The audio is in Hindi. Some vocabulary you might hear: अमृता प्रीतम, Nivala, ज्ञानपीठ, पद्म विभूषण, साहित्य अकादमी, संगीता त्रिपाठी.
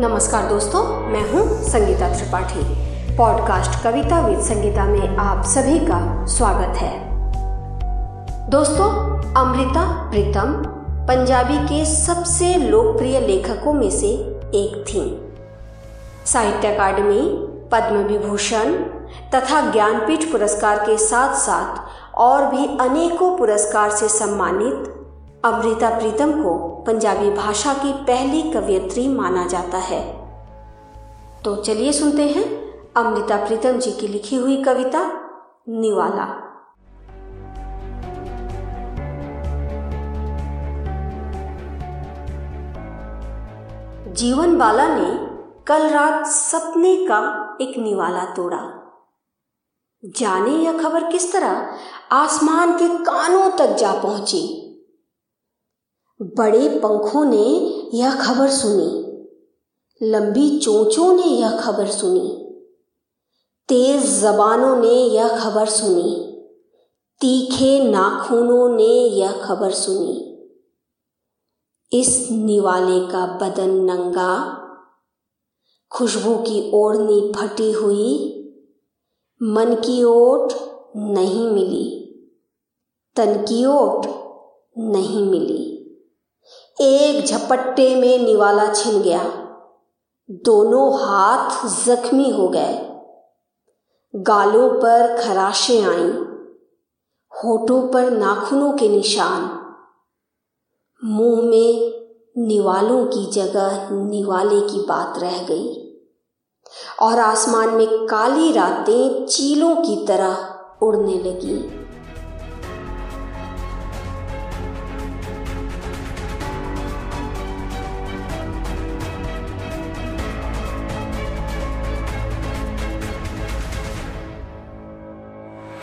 नमस्कार दोस्तों, मैं हूं संगीता त्रिपाठी। पॉडकास्ट कविता विद संगीता में आप सभी का स्वागत है। दोस्तों, अमृता प्रीतम पंजाबी के सबसे लोकप्रिय लेखकों में से एक थीं। साहित्य अकादमी, पद्म विभूषण तथा ज्ञानपीठ पुरस्कार के साथ साथ और भी अनेकों पुरस्कार से सम्मानित अमृता प्रीतम को पंजाबी भाषा की पहली कवयित्री माना जाता है। तो चलिए सुनते हैं अमृता प्रीतम जी की लिखी हुई कविता निवाला। जीवन बाला ने कल रात सपने का एक निवाला तोड़ा। जाने यह खबर किस तरह आसमान के कानों तक जा पहुंची। बड़े पंखों ने यह खबर सुनी, लंबी चोंचों ने यह खबर सुनी, तेज जबानों ने यह खबर सुनी, तीखे नाखूनों ने यह खबर सुनी। इस निवाले का बदन नंगा, खुशबू की ओढ़नी फटी हुई, मन की ओट नहीं मिली, तन की ओट नहीं मिली। एक झपट्टे में निवाला छिन गया, दोनों हाथ जख्मी हो गए, गालों पर खराशें आईं, होठों पर नाखूनों के निशान, मुंह में निवालों की जगह निवाले की बात रह गई। और आसमान में काली रातें चीलों की तरह उड़ने लगी।